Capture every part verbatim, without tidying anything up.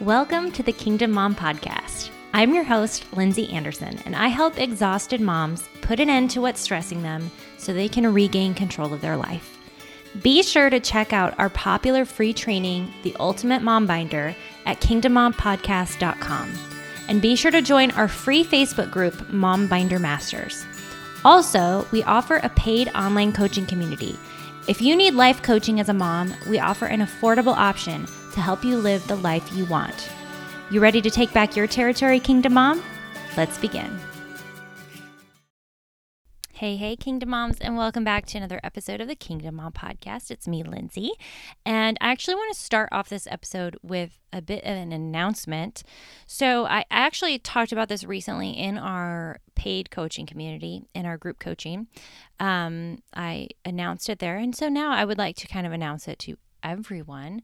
Welcome to the Kingdom Mom Podcast. I'm your host, Lindsay Anderson, and I help exhausted moms put an end to what's stressing them so they can regain control of their life. Be sure to check out our popular free training, The Ultimate Mom Binder, at Kingdom Mom Podcast dot com. And be sure to join our free Facebook group, Mom Binder Masters. Also, we offer a paid online coaching community. If you need life coaching as a mom, we offer an affordable option to help you live the life you want. You ready to take back your territory, Kingdom Mom? Let's begin. Hey, hey, Kingdom Moms, and welcome back to another episode of the Kingdom Mom Podcast. It's me, Lindsay, and I actually want to start off this episode with a bit of an announcement. So I actually talked about this recently in our paid coaching community, in our group coaching. Um, I announced it there, and so now I would like to kind of announce it to everyone,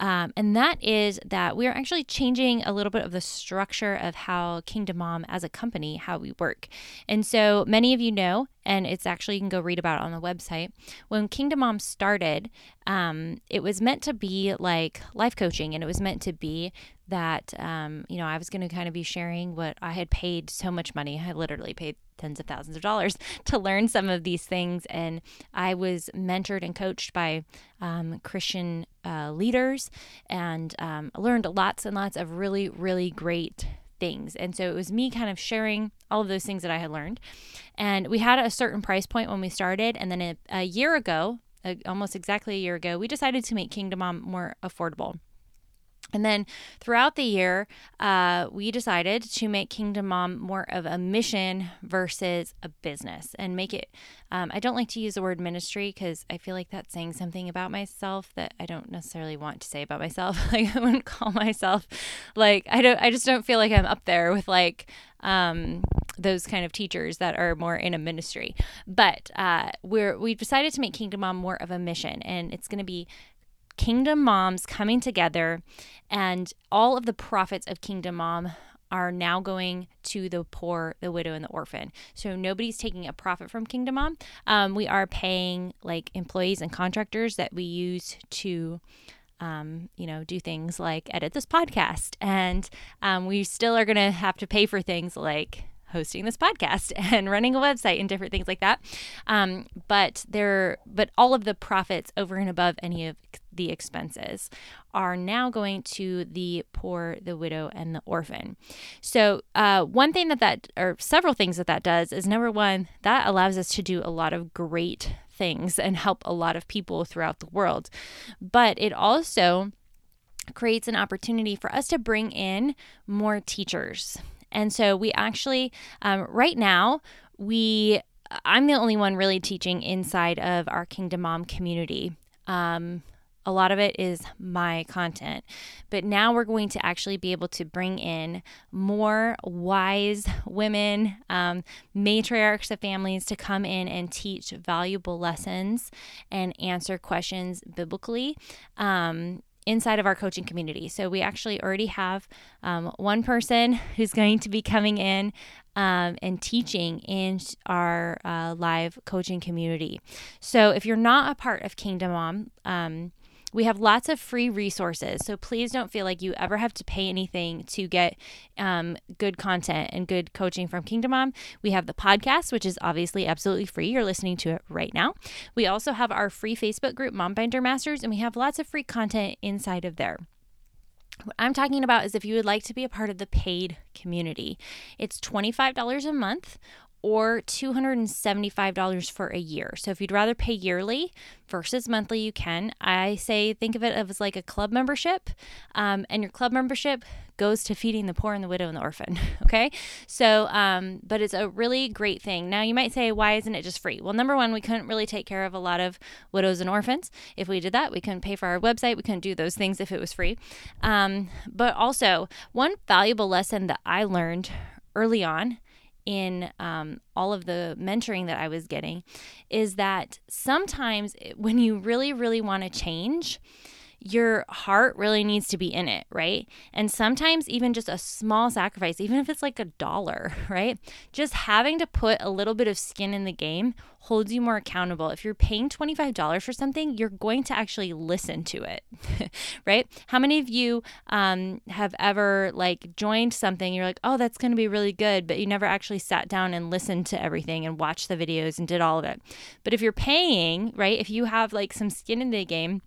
um, and that is that we are actually changing a little bit of the structure of how Kingdom Mom as a company, how we work. And so many of you know, and it's actually, you can go read about it on the website, when Kingdom Mom started, um, it was meant to be like life coaching, and it was meant to be that, um, you know, I was going to kind of be sharing what I had paid so much money. I literally paid tens of thousands of dollars to learn some of these things. And I was mentored and coached by um, Christian uh, leaders and um, learned lots and lots of really, really great things. And so it was me kind of sharing all of those things that I had learned. And we had a certain price point when we started. And then a, a year ago, a, almost exactly a year ago, we decided to make Kingdom Mom more affordable. And then throughout the year, uh, we decided to make Kingdom Mom more of a mission versus a business, and make it, um, I don't like to use the word ministry because I feel like that's saying something about myself that I don't necessarily want to say about myself. Like, I wouldn't call myself, like, I don't, I just don't feel like I'm up there with like, um, those kind of teachers that are more in a ministry. But uh, we're, we've decided to make Kingdom Mom more of a mission, and it's going to be Kingdom Moms coming together, and all of the profits of Kingdom Mom are now going to the poor, the widow, and the orphan. So nobody's taking a profit from Kingdom Mom. Um, we are paying like employees and contractors that we use to Um, you know, do things like edit this podcast, and um, we still are going to have to pay for things like hosting this podcast and running a website and different things like that. Um, but there, but all of the profits over and above any of the expenses are now going to the poor, the widow, and the orphan. So uh, one thing that that, or several things that that does is, number one, that allows us to do a lot of great things and help a lot of people throughout the world. But it also creates an opportunity for us to bring in more teachers. And so we actually, um, right now, we, I'm the only one really teaching inside of our Kingdom Mom community. Um, a lot of it is my content, but now we're going to actually be able to bring in more wise women, um, matriarchs of families, to come in and teach valuable lessons and answer questions biblically, um, inside of our coaching community. So we actually already have um, one person who's going to be coming in um, and teaching in our uh, live coaching community. So if you're not a part of Kingdom Mom, um, we have lots of free resources. So please don't feel like you ever have to pay anything to get um, good content and good coaching from Kingdom Mom. We have the podcast, which is obviously absolutely free. You're listening to it right now. We also have our free Facebook group, Mom Binder Masters, and we have lots of free content inside of there. What I'm talking about is if you would like to be a part of the paid community. It's twenty-five dollars a month or two hundred seventy-five dollars for a year. So if you'd rather pay yearly versus monthly, you can. I say think of it as like a club membership, um, and your club membership goes to feeding the poor and the widow and the orphan, okay? So, um, but it's a really great thing. Now you might say, why isn't it just free? Well, number one, we couldn't really take care of a lot of widows and orphans. If we did that, we couldn't pay for our website. We couldn't do those things if it was free. Um, but also, one valuable lesson that I learned early on in um, all of the mentoring that I was getting is that sometimes when you really, really want to change, your heart really needs to be in it, right? And sometimes even just a small sacrifice, even if it's like a dollar, right? Just having to put a little bit of skin in the game holds you more accountable. If you're paying twenty-five dollars for something, you're going to actually listen to it, right? How many of you um, have ever like joined something, you're like, oh, that's going to be really good, but you never actually sat down and listened to everything and watched the videos and did all of it. But if you're paying, right, if you have like some skin in the game,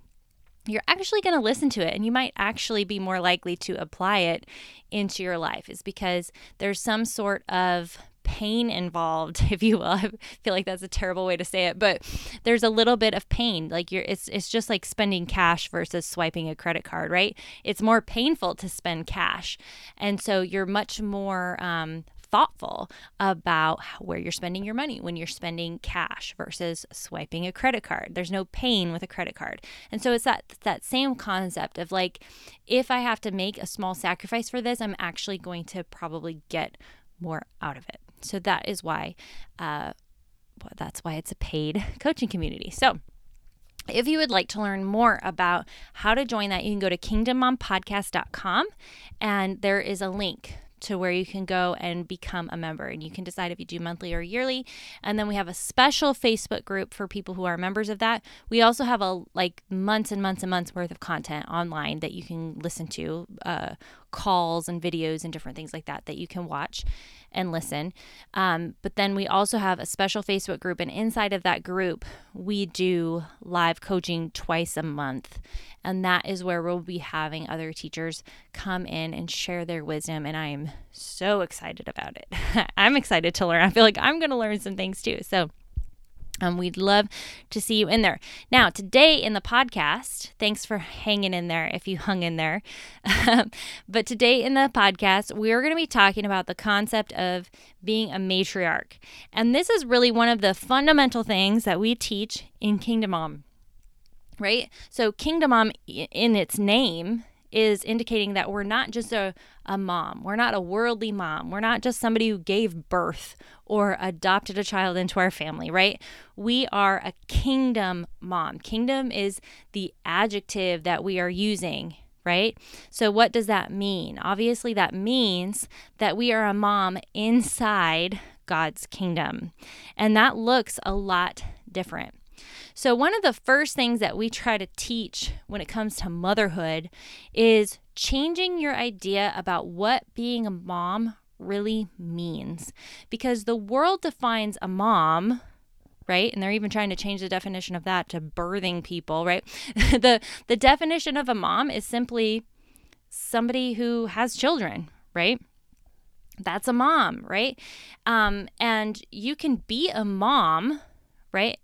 you're actually going to listen to it, and you might actually be more likely to apply it into your life. It's because there's some sort of pain involved, if you will. I feel like that's a terrible way to say it, but there's a little bit of pain. Like you're, it's it's just like spending cash versus swiping a credit card, right? It's more painful to spend cash, and so you're much more um, thoughtful about where you're spending your money when you're spending cash versus swiping a credit card. There's no pain with a credit card. And so it's that that same concept of like, if I have to make a small sacrifice for this, I'm actually going to probably get more out of it. So that is why, uh, well, that's why it's a paid coaching community. So if you would like to learn more about how to join that, you can go to Kingdom Mom Podcast dot com, and there is a link to where you can go and become a member, and you can decide if you do monthly or yearly. And then we have a special Facebook group for people who are members of that. We also have a like months and months and months worth of content online that you can listen to, uh, calls and videos and different things like that that you can watch and listen. Um, but then we also have a special Facebook group, and inside of that group, we do live coaching twice a month. And that is where we'll be having other teachers come in and share their wisdom. And I am so excited about it. I'm excited to learn. I feel like I'm going to learn some things too. So um, we'd love to see you in there. Now, today in the podcast, thanks for hanging in there if you hung in there. But today in the podcast, we're going to be talking about the concept of being a matriarch. And this is really one of the fundamental things that we teach in Kingdom Mom. Right? So Kingdom Mom in its name is indicating that we're not just a, a mom. We're not a worldly mom. We're not just somebody who gave birth or adopted a child into our family, right? We are a kingdom mom. Kingdom is the adjective that we are using, right? So what does that mean? Obviously, that means that we are a mom inside God's kingdom. And that looks a lot different. So one of the first things that we try to teach when it comes to motherhood is changing your idea about what being a mom really means. Because the world defines a mom, right? And they're even trying to change the definition of that to birthing people, right? the the definition of a mom is simply somebody who has children, right? That's a mom, right? Um, and you can be a mom, right?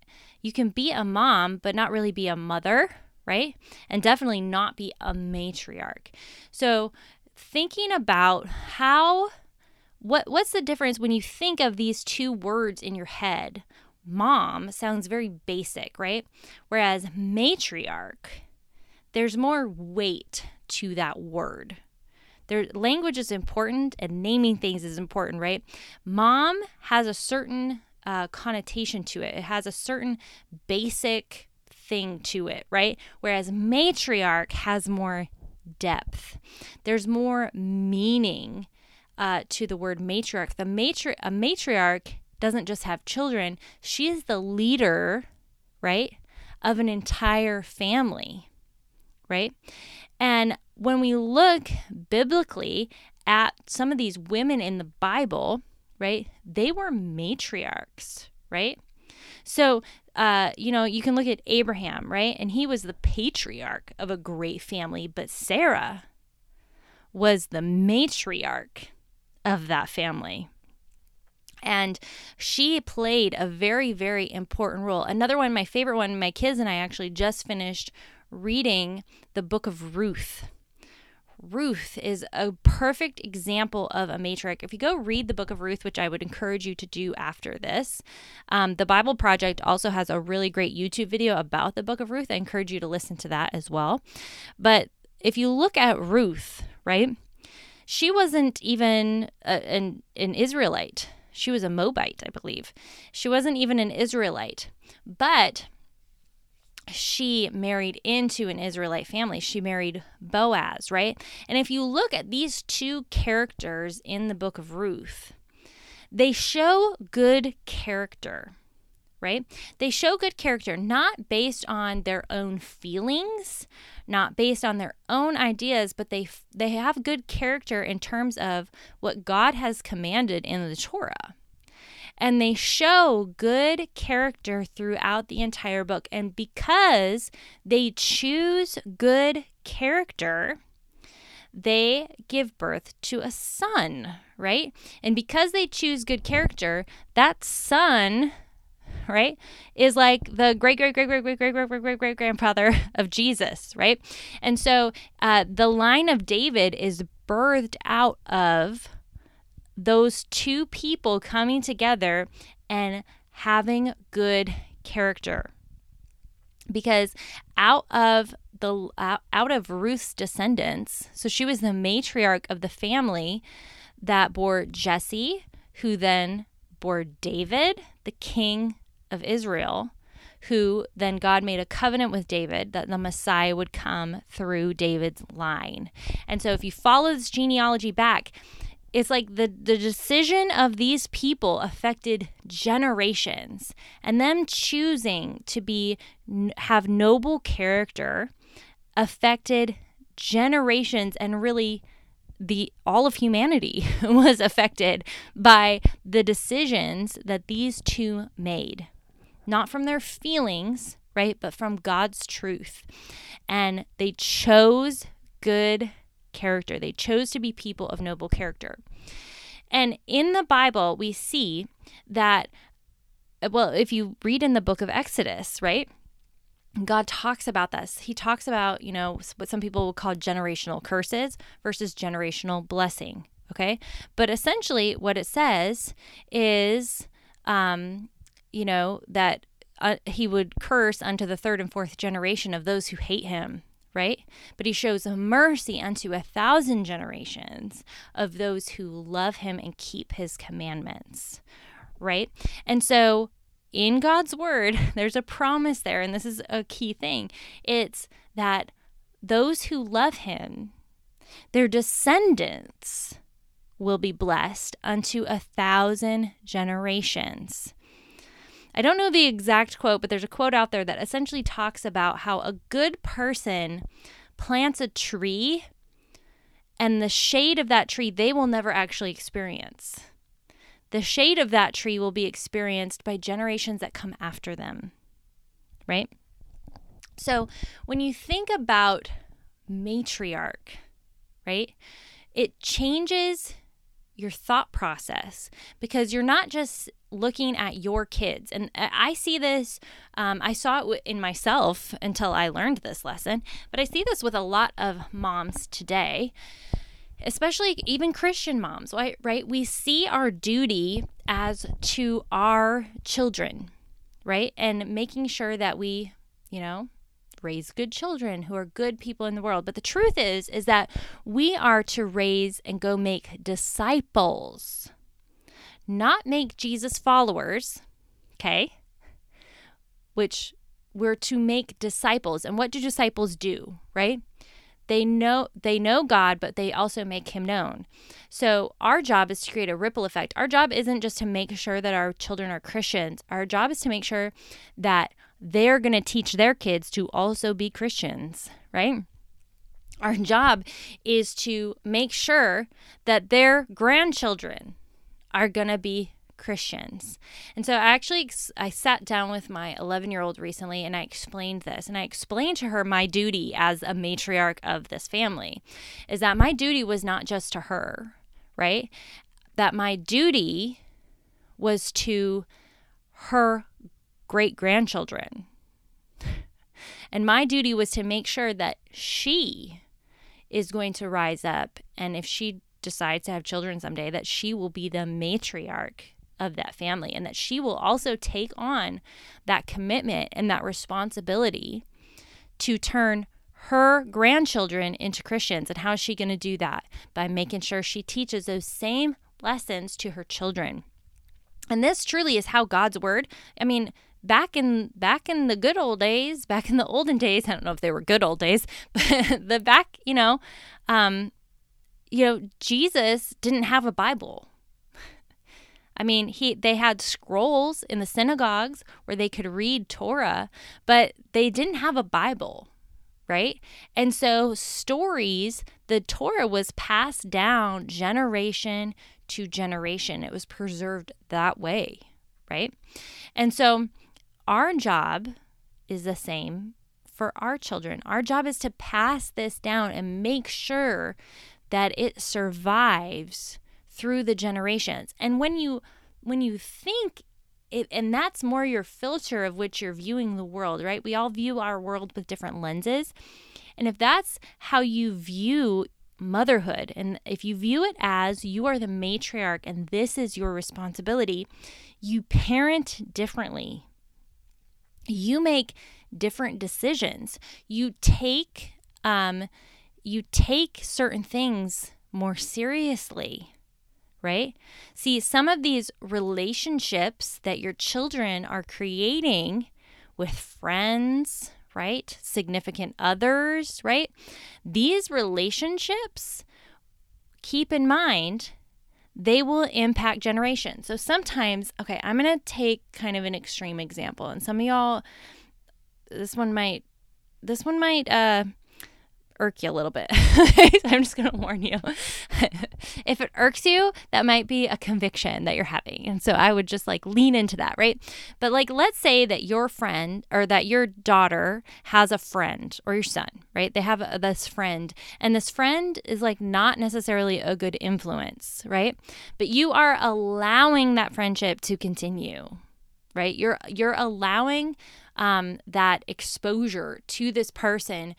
You can be a mom, but not really be a mother, right? And definitely not be a matriarch. So thinking about how, what what's the difference when you think of these two words in your head? Mom sounds very basic, right? Whereas matriarch, there's more weight to that word. Their language is important and naming things is important, right? Mom has a certain Uh, connotation to it. It has a certain basic thing to it, right? Whereas matriarch has more depth. There's more meaning uh, to the word matriarch. The matri- a matriarch doesn't just have children. She is the leader, right, of an entire family, right? And when we look biblically at some of these women in the Bible, right? They were matriarchs, right? So, uh, you know, you can look at Abraham, right? And he was the patriarch of a great family, but Sarah was the matriarch of that family. And she played a very, very important role. Another one, my favorite one, my kids and I actually just finished reading the book of Ruth. Ruth is a perfect example of a matriarch. If you go read the book of Ruth, which I would encourage you to do after this, um, the Bible Project also has a really great YouTube video about the book of Ruth. I encourage you to listen to that as well. But if you look at Ruth, right, she wasn't even a, an, an Israelite. She was a Moabite, I believe. She wasn't even an Israelite. But she married into an Israelite family. She married Boaz, right? And if you look at these two characters in the book of Ruth, they show good character, right? They show good character not based on their own feelings, not based on their own ideas, but they they have good character in terms of what God has commanded in the Torah. And they show good character throughout the entire book. And because they choose good character, they give birth to a son, right? And because they choose good character, that son, right, is like the great, great, great, great, great, great, great, great, great, great grandfather of Jesus, right? And so uh, the line of David is birthed out of those two people coming together and having good character. Because out of the out of Ruth's descendants, so she was the matriarch of the family that bore Jesse, who then bore David, the king of Israel, who then God made a covenant with David that the Messiah would come through David's line. And so if you follow this genealogy back, it's like the, the decision of these people affected generations, and them choosing to be have noble character affected generations, and really the all of humanity was affected by the decisions that these two made, not from their feelings, right, but from God's truth. And they chose good character. They chose to be people of noble character. And in the Bible, we see that, well, if you read in the book of Exodus, right, God talks about this. He talks about, you know, what some people will call generational curses versus generational blessing, okay? But essentially what it says is, um, you know, that uh, he would curse unto the third and fourth generation of those who hate him, right? But he shows mercy unto a thousand generations of those who love him and keep his commandments, right? And so in God's word, there's a promise there, and this is a key thing. It's that those who love him, their descendants will be blessed unto a thousand generations. I don't know the exact quote, but there's a quote out there that essentially talks about how a good person plants a tree, and the shade of that tree they will never actually experience. The shade of that tree will be experienced by generations that come after them, right? So when you think about matriarch, right, it changes your thought process, because you're not just looking at your kids. And I see this, um, I saw it in myself until I learned this lesson, but I see this with a lot of moms today, especially even Christian moms, right? We see our duty as to our children, right? And making sure that we, you know, raise good children who are good people in the world. But the truth is, is that we are to raise and go make disciples, not make Jesus followers, okay? Which we're to make disciples. And what do disciples do, right? They know they know God, but they also make him known. So our job is to create a ripple effect. Our job isn't just to make sure that our children are Christians. Our job is to make sure that they're going to teach their kids to also be Christians, right? Our job is to make sure that their grandchildren are going to be Christians. And so I actually, I sat down with my eleven-year-old recently, and I explained this, and I explained to her my duty as a matriarch of this family is that my duty was not just to her, right? That my duty was to her great-grandchildren. And my duty was to make sure that she is going to rise up, and if she decides to have children someday, that she will be the matriarch of that family, and that she will also take on that commitment and that responsibility to turn her grandchildren into Christians. And how is she going to do that? By making sure she teaches those same lessons to her children. And this truly is how God's word, I mean, back in back in the good old days, back in the olden days, I don't know if they were good old days, but the back, you know, um, you know, Jesus didn't have a Bible. I mean, he they had scrolls in the synagogues where they could read Torah, but they didn't have a Bible, right? And so stories, the Torah was passed down generation to generation. It was preserved that way, right? And so our job is the same for our children. Our job is to pass this down and make sure that it survives through the generations. And when you when you think it, and that's more your filter of which you're viewing the world, right? We all view our world with different lenses. And if that's how you view motherhood, and if you view it as you are the matriarch and this is your responsibility, you parent differently. You make different decisions. You take um, you take certain things more seriously, right? See, some of these relationships that your children are creating with friends, right? Significant others, right? These relationships, keep in mind, they will impact generations. So sometimes, okay, I'm going to take kind of an extreme example. And some of y'all, this one might, this one might, uh, irk you a little bit. I'm just going to warn you. If it irks you, that might be a conviction that you're having. And so I would just like lean into that, right? But like, let's say that your friend or that your daughter has a friend or your son, right? They have a, this friend, and this friend is like not necessarily a good influence, right? But you are allowing that friendship to continue, right? You're, you're allowing um, that exposure to this person,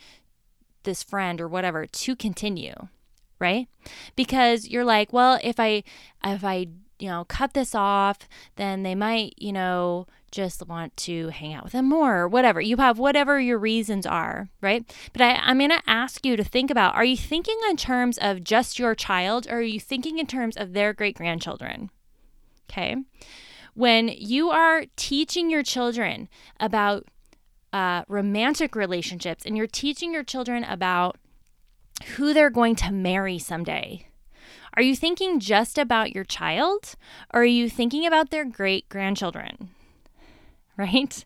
this friend or whatever, to continue, right? Because you're like, well, if I, if I, you know, cut this off, then they might, you know, just want to hang out with them more or whatever. You have whatever your reasons are, right? But I, I'm going to ask you to think about, are you thinking in terms of just your child, or are you thinking in terms of their great-grandchildren? Okay. When you are teaching your children about Uh, romantic relationships, and you're teaching your children about who they're going to marry someday, are you thinking just about your child, or are you thinking about their great-grandchildren, right?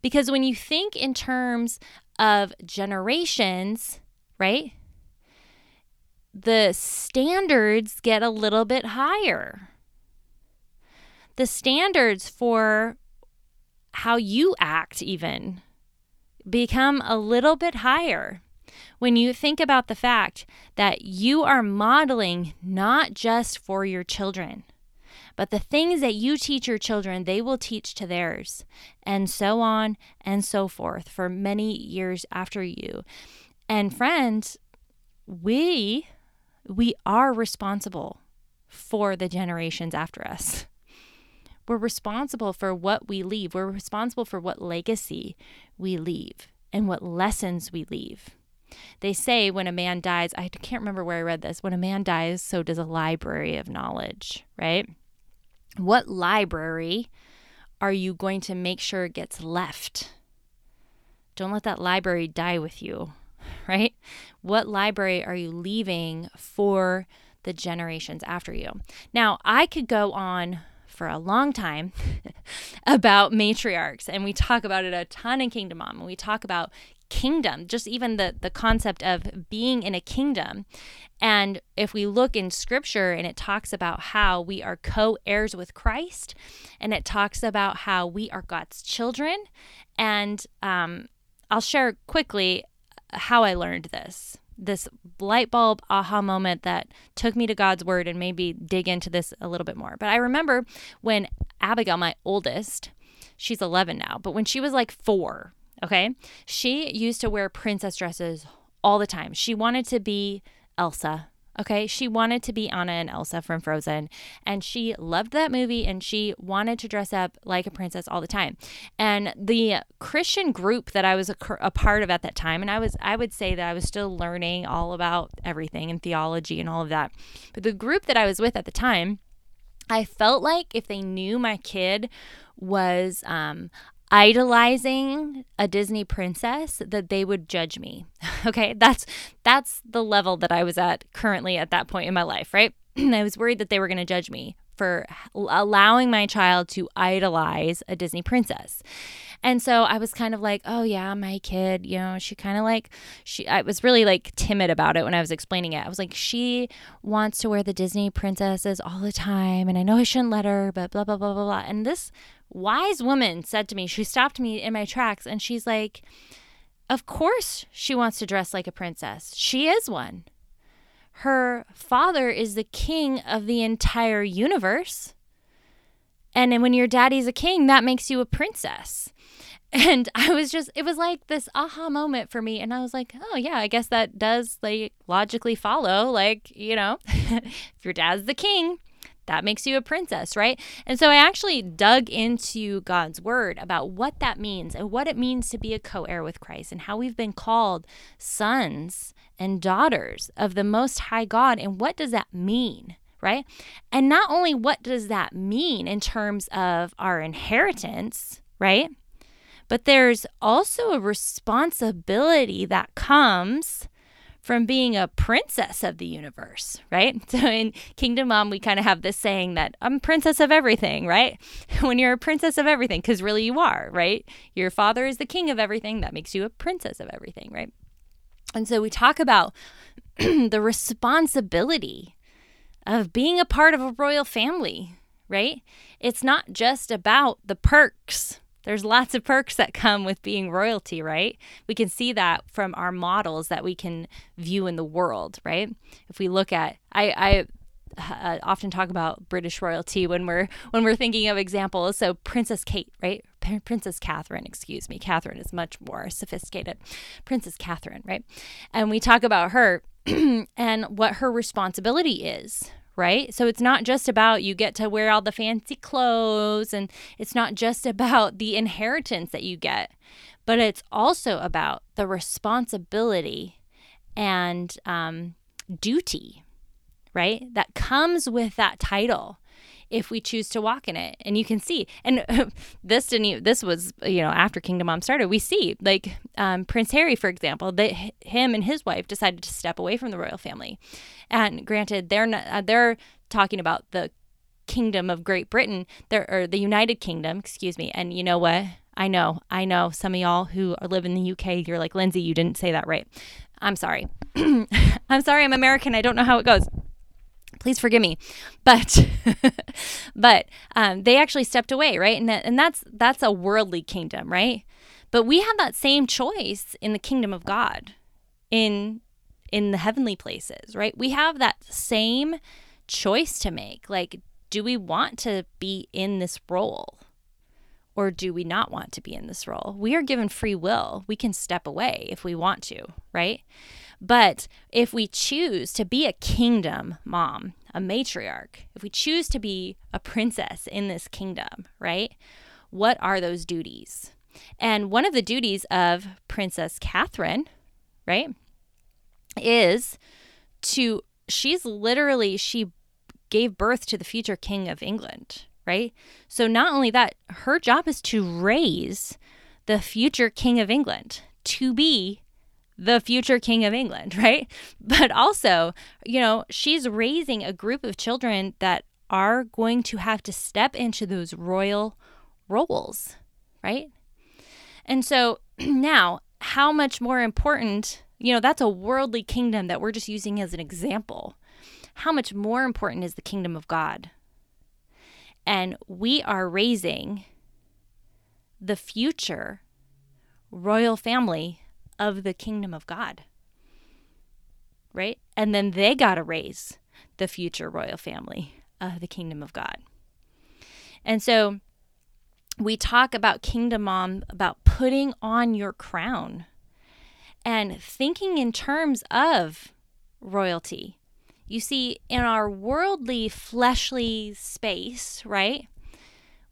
Because when you think in terms of generations, right, the standards get a little bit higher. The standards for how you act even become a little bit higher when you think about the fact that you are modeling not just for your children, but the things that you teach your children, they will teach to theirs, and so on and so forth for many years after you. And friends, we, we are responsible for the generations after us. We're responsible for what we leave. We're responsible for what legacy we leave and what lessons we leave. They say when a man dies, I can't remember where I read this, when a man dies, so does a library of knowledge, right? What library are you going to make sure gets left? Don't let that library die with you, right? What library are you leaving for the generations after you? Now, I could go on for a long time about matriarchs, and we talk about it a ton in Kingdom Mom, and we talk about kingdom, just even the the concept of being in a kingdom. And if we look in scripture, and it talks about how we are co-heirs with Christ, and it talks about how we are God's children. And um, I'll share quickly how I learned this this light bulb aha moment that took me to God's word, and maybe dig into this a little bit more. But I remember when Abigail, my oldest, she's eleven now, but when she was like four, okay, she used to wear princess dresses all the time. She wanted to be Elsa, okay? She wanted to be Anna and Elsa from Frozen, and she loved that movie, and she wanted to dress up like a princess all the time. And the Christian group that I was a, a part of at that time, and I was I would say that I was still learning all about everything and theology and all of that, but the group that I was with at the time, I felt like if they knew my kid was um, idolizing a Disney princess that they would judge me. Okay, that's that's the level that I was at currently at that point in my life, right? I was worried that they were going to judge me for allowing my child to idolize a Disney princess. And so I was kind of like, oh yeah, my kid, you know, she kind of like, she, I was really like timid about it when I was explaining it. I was like, she wants to wear the Disney princesses all the time. And I know I shouldn't let her, but blah, blah, blah, blah, blah. And this wise woman said to me, she stopped me in my tracks and she's like, of course she wants to dress like a princess. She is one. Her father is the king of the entire universe. And then when your daddy's a king, that makes you a princess. And I was just, it was like this aha moment for me. And I was like, oh yeah, I guess that does like logically follow. Like, you know, if your dad's the king, that makes you a princess, right? And so I actually dug into God's word about what that means and what it means to be a co-heir with Christ and how we've been called sons and daughters of the Most High God. And what does that mean, right? And not only what does that mean in terms of our inheritance, right? But there's also a responsibility that comes from being a princess of the universe, right? So in Kingdom Mom, we kind of have this saying that I'm princess of everything, right? When you're a princess of everything, because really you are, right? Your father is the king of everything. That makes you a princess of everything, right? And so we talk about the responsibility of being a part of a royal family, right? It's not just about the perks. There's lots of perks that come with being royalty, right? We can see that from our models that we can view in the world, right? If we look at, I, I uh, often talk about British royalty when we're when we're thinking of examples. So Princess Kate, right? P- Princess Catherine, excuse me. Catherine is much more sophisticated. Princess Catherine, right? And we talk about her and what her responsibility is, right? So it's not just about you get to wear all the fancy clothes and it's not just about the inheritance that you get, but it's also about the responsibility and um, duty, right? That comes with that title if we choose to walk in it. And you can see, and this didn't, this was, you know, after Kingdom Mom started, we see like um, Prince Harry, for example, that him and his wife decided to step away from the royal family. And granted, they're not, uh, they're talking about the Kingdom of Great Britain, there or the United Kingdom, excuse me. And you know what? I know, I know some of y'all who live in the U K, you're like, Lindsay, you didn't say that right. I'm sorry. I'm sorry. I'm American. I don't know how it goes. Please forgive me, but but um, they actually stepped away, right? And that, and that's that's a worldly kingdom, right? But we have that same choice in the kingdom of God, in in the heavenly places, right? We have that same choice to make. Like, do we want to be in this role, or do we not want to be in this role? We are given free will. We can step away if we want to, right? But if we choose to be a kingdom mom, a matriarch, if we choose to be a princess in this kingdom, right, what are those duties? And one of the duties of Princess Catherine, right, is to, she's literally, she gave birth to the future king of England, right? So not only that, her job is to raise the future king of England to be the future king of England, right? But also, you know, she's raising a group of children that are going to have to step into those royal roles, right? And so now, how much more important, you know, that's a worldly kingdom that we're just using as an example. How much more important is the kingdom of God? And we are raising the future royal family of the kingdom of God, right? And then they got to raise the future royal family of the kingdom of God. And so we talk about Kingdom Mom, about putting on your crown and thinking in terms of royalty. You see, in our worldly, fleshly space, right?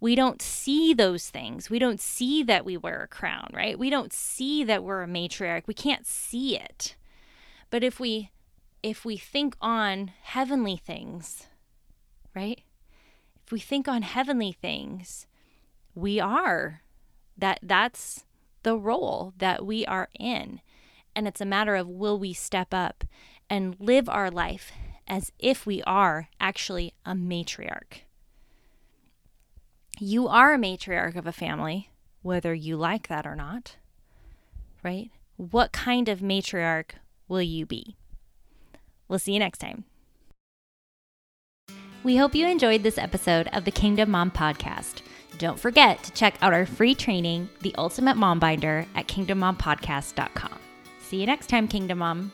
We don't see those things. We don't see that we wear a crown, right? We don't see that we're a matriarch. We can't see it. But if we if we think on heavenly things, right? If we think on heavenly things, we are that that's the role that we are in. And it's a matter of, will we step up and live our life as if we are actually a matriarch? You are a matriarch of a family, whether you like that or not, right? What kind of matriarch will you be? We'll see you next time. We hope you enjoyed this episode of the Kingdom Mom Podcast. Don't forget to check out our free training, The Ultimate Mom Binder, at Kingdom Mom Podcast dot com. See you next time, Kingdom Mom.